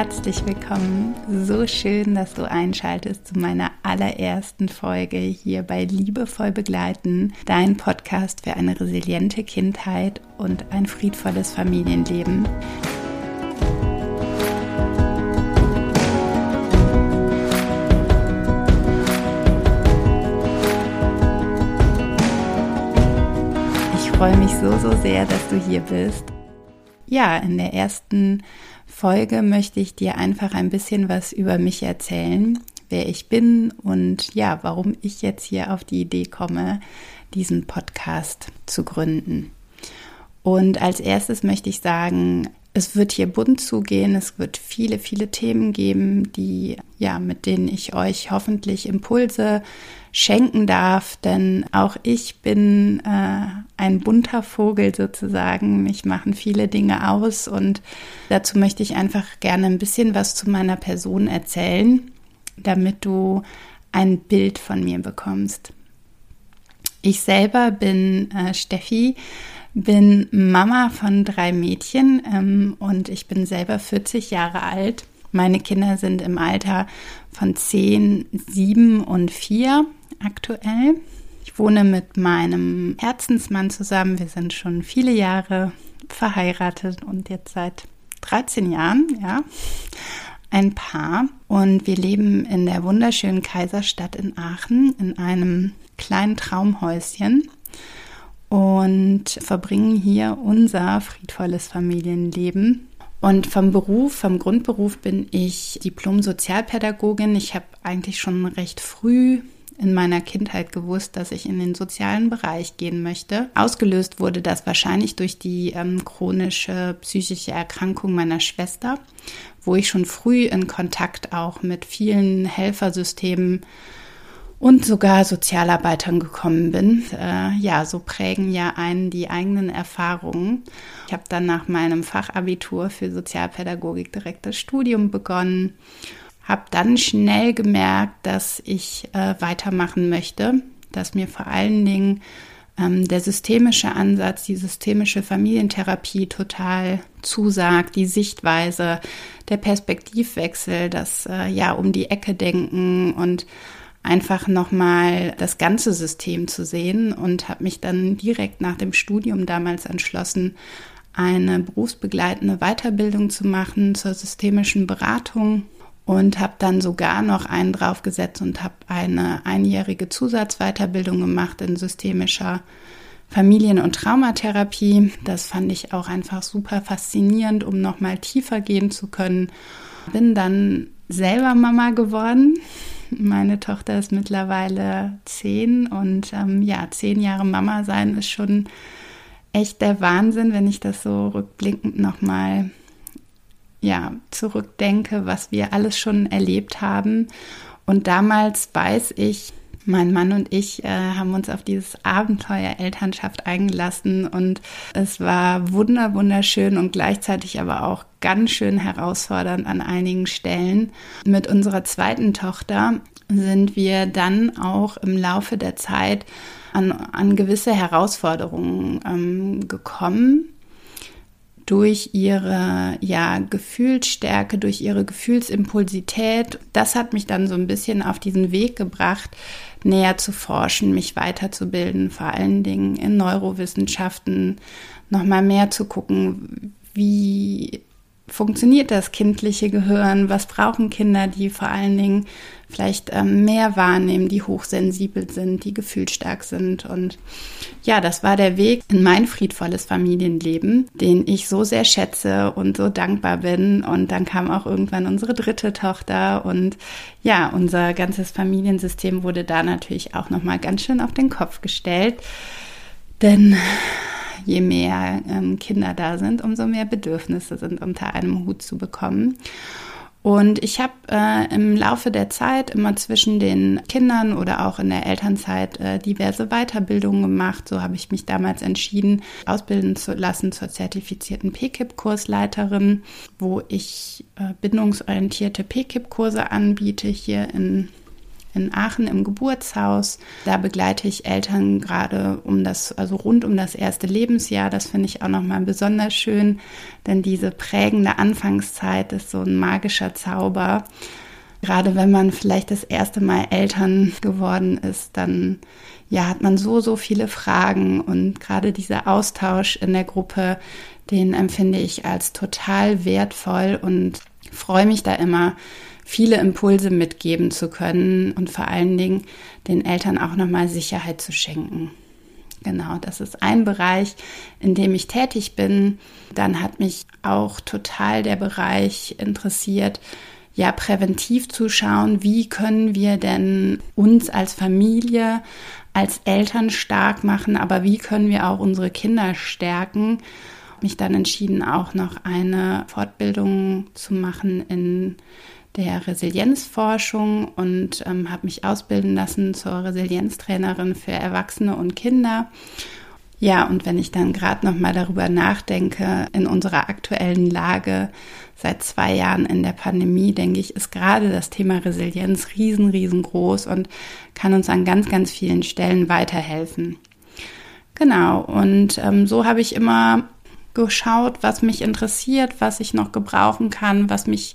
Herzlich willkommen, so schön, dass du einschaltest zu meiner allerersten Folge hier bei Liebevoll Begleiten, dein Podcast für eine resiliente Kindheit und ein friedvolles Familienleben. Ich freue mich so sehr, dass du hier bist. Ja, in der ersten Folge möchte ich dir einfach ein bisschen was über mich erzählen, wer ich bin und ja, warum ich jetzt hier auf die Idee komme, diesen Podcast zu gründen. Und als erstes möchte ich sagen, es wird hier bunt zugehen, es wird viele Themen geben, die ja, mit denen ich euch hoffentlich Impulse schenken darf, denn auch ich bin ein bunter Vogel sozusagen. Mich machen viele Dinge aus und dazu möchte ich einfach gerne ein bisschen was zu meiner Person erzählen, damit du ein Bild von mir bekommst. Ich selber bin Steffi, bin Mama von 3 Mädchen und ich bin selber 40 Jahre alt. Meine Kinder sind im Alter von 10, 7 und 4 aktuell. Ich wohne mit meinem Herzensmann zusammen. Wir sind schon viele Jahre verheiratet und jetzt seit 13 Jahren, ja, ein Paar. Und wir leben in der wunderschönen Kaiserstadt in Aachen in einem kleinen Traumhäuschen und verbringen hier unser friedvolles Familienleben. Und vom Grundberuf bin ich Diplom-Sozialpädagogin. Ich habe eigentlich schon recht früh in meiner Kindheit gewusst, dass ich in den sozialen Bereich gehen möchte. Ausgelöst wurde das wahrscheinlich durch die chronische psychische Erkrankung meiner Schwester, wo ich schon früh in Kontakt auch mit vielen Helfersystemen und sogar Sozialarbeitern gekommen bin. So prägen ja einen die eigenen Erfahrungen. Ich habe dann nach meinem Fachabitur für Sozialpädagogik direkt das Studium begonnen, habe dann schnell gemerkt, dass ich weitermachen möchte, dass mir vor allen Dingen der systemische Ansatz, die systemische Familientherapie total zusagt, die Sichtweise, der Perspektivwechsel, das um die Ecke denken und einfach nochmal das ganze System zu sehen und habe mich dann direkt nach dem Studium damals entschlossen, eine berufsbegleitende Weiterbildung zu machen zur systemischen Beratung und habe dann sogar noch einen draufgesetzt und habe eine 1-jährige Zusatzweiterbildung gemacht in systemischer Familien- und Traumatherapie. Das fand ich auch einfach super faszinierend, um nochmal tiefer gehen zu können. Bin dann selber Mama geworden. Meine Tochter ist mittlerweile 10 und 10 Jahre Mama sein ist schon echt der Wahnsinn, wenn ich das so rückblickend nochmal zurückdenke, was wir alles schon erlebt haben. Und damals weiß ich, mein Mann und ich haben uns auf dieses Abenteuer Elternschaft eingelassen und es war wunderschön und gleichzeitig aber auch ganz schön herausfordernd an einigen Stellen. Mit unserer zweiten Tochter sind wir dann auch im Laufe der Zeit an gewisse Herausforderungen gekommen. Durch ihre Gefühlsstärke, durch ihre Gefühlsimpulsität. Das hat mich dann so ein bisschen auf diesen Weg gebracht, näher zu forschen, mich weiterzubilden, vor allen Dingen in Neurowissenschaften, nochmal mehr zu gucken, wie funktioniert das kindliche Gehirn, was brauchen Kinder, die vor allen Dingen vielleicht mehr wahrnehmen, die hochsensibel sind, die gefühlsstark sind. Und ja, das war der Weg in mein friedvolles Familienleben, den ich so sehr schätze und so dankbar bin. Und dann kam auch irgendwann unsere dritte Tochter und ja, unser ganzes Familiensystem wurde da natürlich auch nochmal ganz schön auf den Kopf gestellt, denn je mehr Kinder da sind, umso mehr Bedürfnisse sind unter einem Hut zu bekommen. Und ich habe im Laufe der Zeit immer zwischen den Kindern oder auch in der Elternzeit diverse Weiterbildungen gemacht. So habe ich mich damals entschieden, ausbilden zu lassen zur zertifizierten PEKiP-Kursleiterin, wo ich bindungsorientierte PEKiP-Kurse anbiete hier in in Aachen im Geburtshaus. Da begleite ich Eltern gerade rund um das erste Lebensjahr. Das finde ich auch nochmal besonders schön, denn diese prägende Anfangszeit ist so ein magischer Zauber. Gerade wenn man vielleicht das erste Mal Eltern geworden ist, dann hat man so viele Fragen, und gerade dieser Austausch in der Gruppe, den empfinde ich als total wertvoll und freue mich da immer, viele Impulse mitgeben zu können und vor allen Dingen den Eltern auch nochmal Sicherheit zu schenken. Genau, das ist ein Bereich, in dem ich tätig bin. Dann hat mich auch total der Bereich interessiert, präventiv zu schauen, wie können wir denn uns als Familie, als Eltern stark machen, aber wie können wir auch unsere Kinder stärken. Ich habe mich dann entschieden, auch noch eine Fortbildung zu machen in der Resilienzforschung und habe mich ausbilden lassen zur Resilienztrainerin für Erwachsene und Kinder. Ja, und wenn ich dann gerade nochmal darüber nachdenke, in unserer aktuellen Lage seit 2 Jahren in der Pandemie, denke ich, ist gerade das Thema Resilienz riesengroß und kann uns an ganz, ganz vielen Stellen weiterhelfen. Genau, und so habe ich immer geschaut, was mich interessiert, was ich noch gebrauchen kann, was mich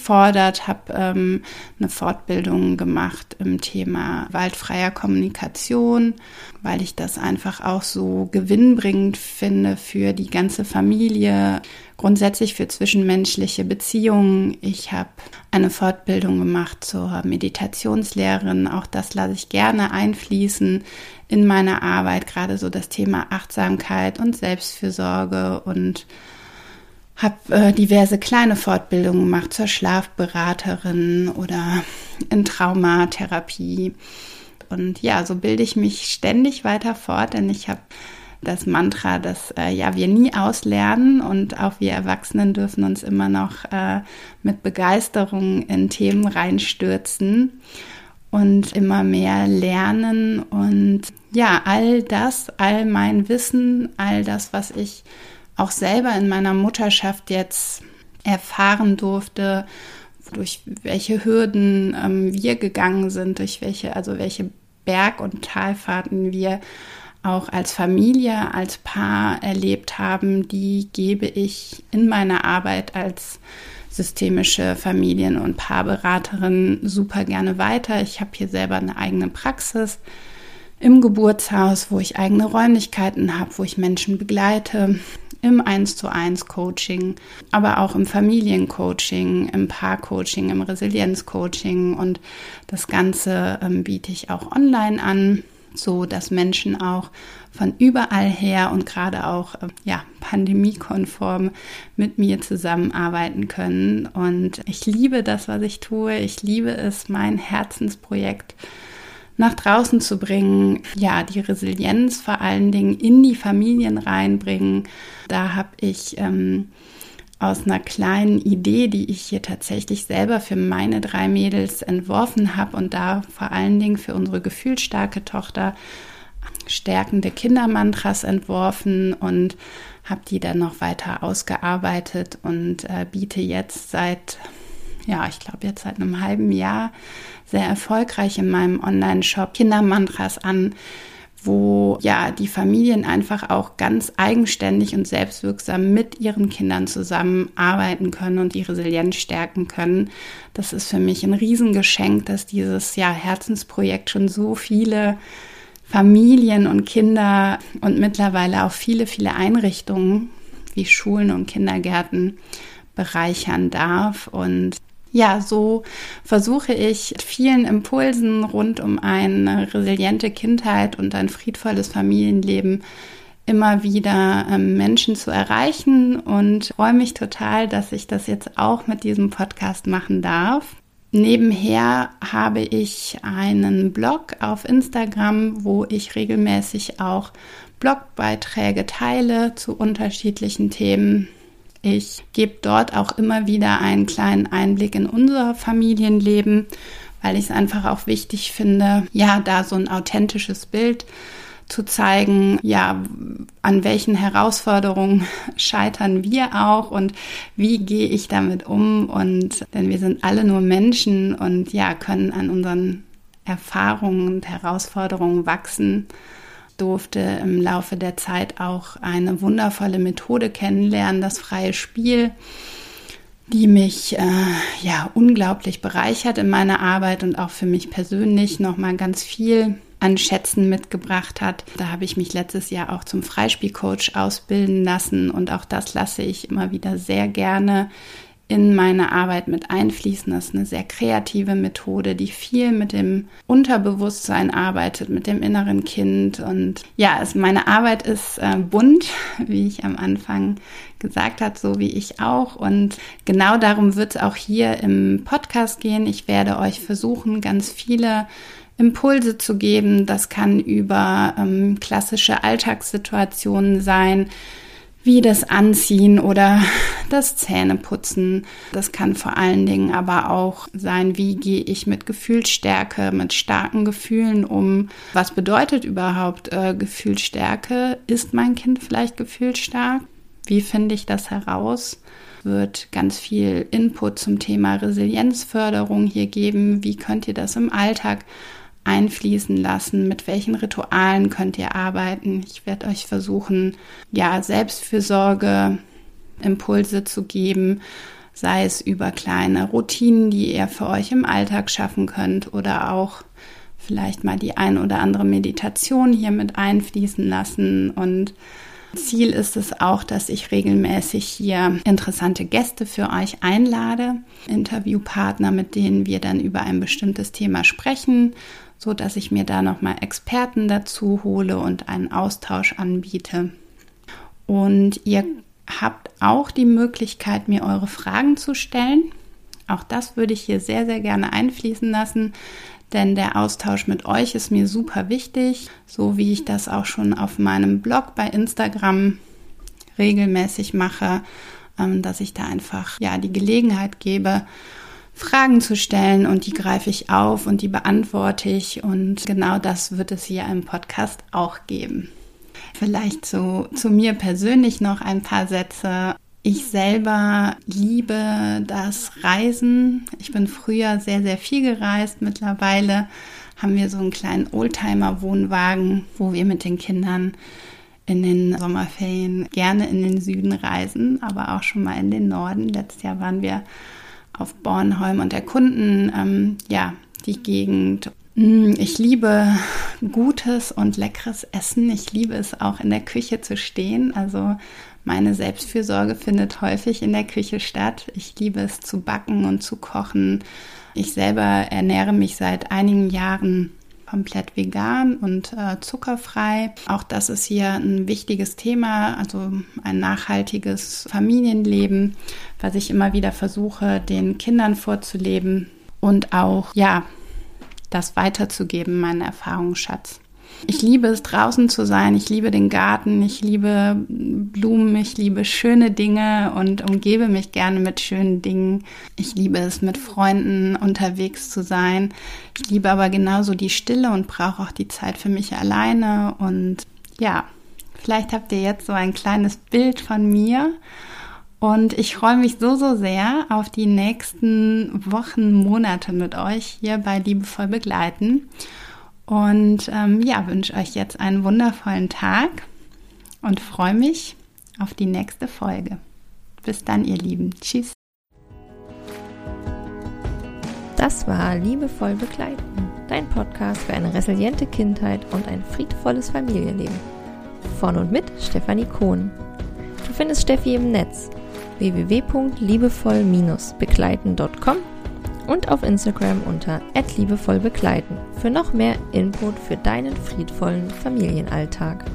fordert. Habe eine Fortbildung gemacht im Thema waldfreier Kommunikation, weil ich das einfach auch so gewinnbringend finde für die ganze Familie, grundsätzlich für zwischenmenschliche Beziehungen. Ich habe eine Fortbildung gemacht zur Meditationslehrerin. Auch das lasse ich gerne einfließen in meiner Arbeit, gerade so das Thema Achtsamkeit und Selbstfürsorge, und habe diverse kleine Fortbildungen gemacht zur Schlafberaterin oder in Traumatherapie. Und ja, so bilde ich mich ständig weiter fort, denn ich habe das Mantra, dass wir nie auslernen, und auch wir Erwachsenen dürfen uns immer noch mit Begeisterung in Themen reinstürzen und immer mehr lernen. Und ja, all mein Wissen, all das, was ich auch selber in meiner Mutterschaft jetzt erfahren durfte, durch welche Hürden wir gegangen sind, durch welche Berg- und Talfahrten wir auch als Familie, als Paar erlebt haben, die gebe ich in meiner Arbeit als systemische Familien- und Paarberaterin super gerne weiter. Ich habe hier selber eine eigene Praxis im Geburtshaus, wo ich eigene Räumlichkeiten habe, wo ich Menschen begleite, im 1:1-Coaching, aber auch im Familiencoaching, im Paarcoaching, im Resilienzcoaching, und das Ganze biete ich auch online an, so dass Menschen auch von überall her und gerade auch pandemiekonform mit mir zusammenarbeiten können. Und ich liebe das, was ich tue. Ich liebe es, mein Herzensprojekt nach draußen zu bringen. Ja, die Resilienz vor allen Dingen in die Familien reinbringen. Da habe ich aus einer kleinen Idee, die ich hier tatsächlich selber für meine 3 Mädels entworfen habe und da vor allen Dingen für unsere gefühlsstarke Tochter stärkende Kindermantras entworfen und habe die dann noch weiter ausgearbeitet und biete jetzt seit einem halben Jahr sehr erfolgreich in meinem Online-Shop Kindermantras an, wo die Familien einfach auch ganz eigenständig und selbstwirksam mit ihren Kindern zusammenarbeiten können und die Resilienz stärken können. Das ist für mich ein Riesengeschenk, dass dieses Herzensprojekt schon so viele Familien und Kinder und mittlerweile auch viele, viele Einrichtungen wie Schulen und Kindergärten bereichern darf. Und so versuche ich, vielen Impulsen rund um eine resiliente Kindheit und ein friedvolles Familienleben immer wieder Menschen zu erreichen, und freue mich total, dass ich das jetzt auch mit diesem Podcast machen darf. Nebenher habe ich einen Blog auf Instagram, wo ich regelmäßig auch Blogbeiträge teile zu unterschiedlichen Themen. Ich gebe dort auch immer wieder einen kleinen Einblick in unser Familienleben, weil ich es einfach auch wichtig finde, da so ein authentisches Bild zu zeigen, an welchen Herausforderungen scheitern wir auch und wie gehe ich damit um, und denn wir sind alle nur Menschen und können an unseren Erfahrungen und Herausforderungen wachsen, durfte im Laufe der Zeit auch eine wundervolle Methode kennenlernen, das freie Spiel, die mich unglaublich bereichert in meiner Arbeit und auch für mich persönlich nochmal ganz viel an Schätzen mitgebracht hat. Da habe ich mich letztes Jahr auch zum Freispielcoach ausbilden lassen und auch das lasse ich immer wieder sehr gerne in meine Arbeit mit einfließen. Das ist eine sehr kreative Methode, die viel mit dem Unterbewusstsein arbeitet, mit dem inneren Kind. Und ja, meine Arbeit ist bunt, wie ich am Anfang gesagt habe, so wie ich auch. Und genau darum wird es auch hier im Podcast gehen. Ich werde euch versuchen, ganz viele Impulse zu geben. Das kann über klassische Alltagssituationen sein, wie das Anziehen oder das Zähneputzen. Das kann vor allen Dingen aber auch sein, wie gehe ich mit Gefühlsstärke, mit starken Gefühlen um. Was bedeutet überhaupt Gefühlsstärke? Ist mein Kind vielleicht gefühlsstark? Wie finde ich das heraus? Wird ganz viel Input zum Thema Resilienzförderung hier geben. Wie könnt ihr das im Alltag einfließen lassen, mit welchen Ritualen könnt ihr arbeiten. Ich werde euch versuchen, Selbstfürsorge, Impulse zu geben, sei es über kleine Routinen, die ihr für euch im Alltag schaffen könnt oder auch vielleicht mal die ein oder andere Meditation hier mit einfließen lassen. Und Ziel ist es auch, dass ich regelmäßig hier interessante Gäste für euch einlade, Interviewpartner, mit denen wir dann über ein bestimmtes Thema sprechen, so dass ich mir da nochmal Experten dazu hole und einen Austausch anbiete. Und ihr habt auch die Möglichkeit, mir eure Fragen zu stellen. Auch das würde ich hier sehr, sehr gerne einfließen lassen, denn der Austausch mit euch ist mir super wichtig, so wie ich das auch schon auf meinem Blog bei Instagram regelmäßig mache, dass ich da einfach die Gelegenheit gebe, Fragen zu stellen und die greife ich auf und die beantworte ich und genau das wird es hier im Podcast auch geben. Vielleicht zu mir persönlich noch ein paar Sätze. Ich selber liebe das Reisen. Ich bin früher sehr, sehr viel gereist. Mittlerweile haben wir so einen kleinen Oldtimer-Wohnwagen, wo wir mit den Kindern in den Sommerferien gerne in den Süden reisen, aber auch schon mal in den Norden. Letztes Jahr waren wir auf Bornholm und erkunden die Gegend. Ich liebe gutes und leckeres Essen. Ich liebe es auch, in der Küche zu stehen. Also meine Selbstfürsorge findet häufig in der Küche statt. Ich liebe es zu backen und zu kochen. Ich selber ernähre mich seit einigen Jahren komplett vegan und zuckerfrei. Auch das ist hier ein wichtiges Thema, also ein nachhaltiges Familienleben, was ich immer wieder versuche, den Kindern vorzuleben und auch das weiterzugeben, meinen Erfahrungsschatz. Ich liebe es, draußen zu sein, ich liebe den Garten, ich liebe Blumen, ich liebe schöne Dinge und umgebe mich gerne mit schönen Dingen. Ich liebe es, mit Freunden unterwegs zu sein. Ich liebe aber genauso die Stille und brauche auch die Zeit für mich alleine. Und vielleicht habt ihr jetzt so ein kleines Bild von mir. Und ich freue mich so, so sehr auf die nächsten Wochen, Monate mit euch hier bei Liebevoll Begleiten. Und wünsche euch jetzt einen wundervollen Tag und freue mich auf die nächste Folge. Bis dann, ihr Lieben. Tschüss. Das war Liebevoll Begleiten, dein Podcast für eine resiliente Kindheit und ein friedvolles Familienleben. Von und mit Stephanie Kohnen. Du findest Steffi im Netz www.liebevoll-begleiten.com und auf Instagram unter @liebevollbegleiten für noch mehr Input für deinen friedvollen Familienalltag.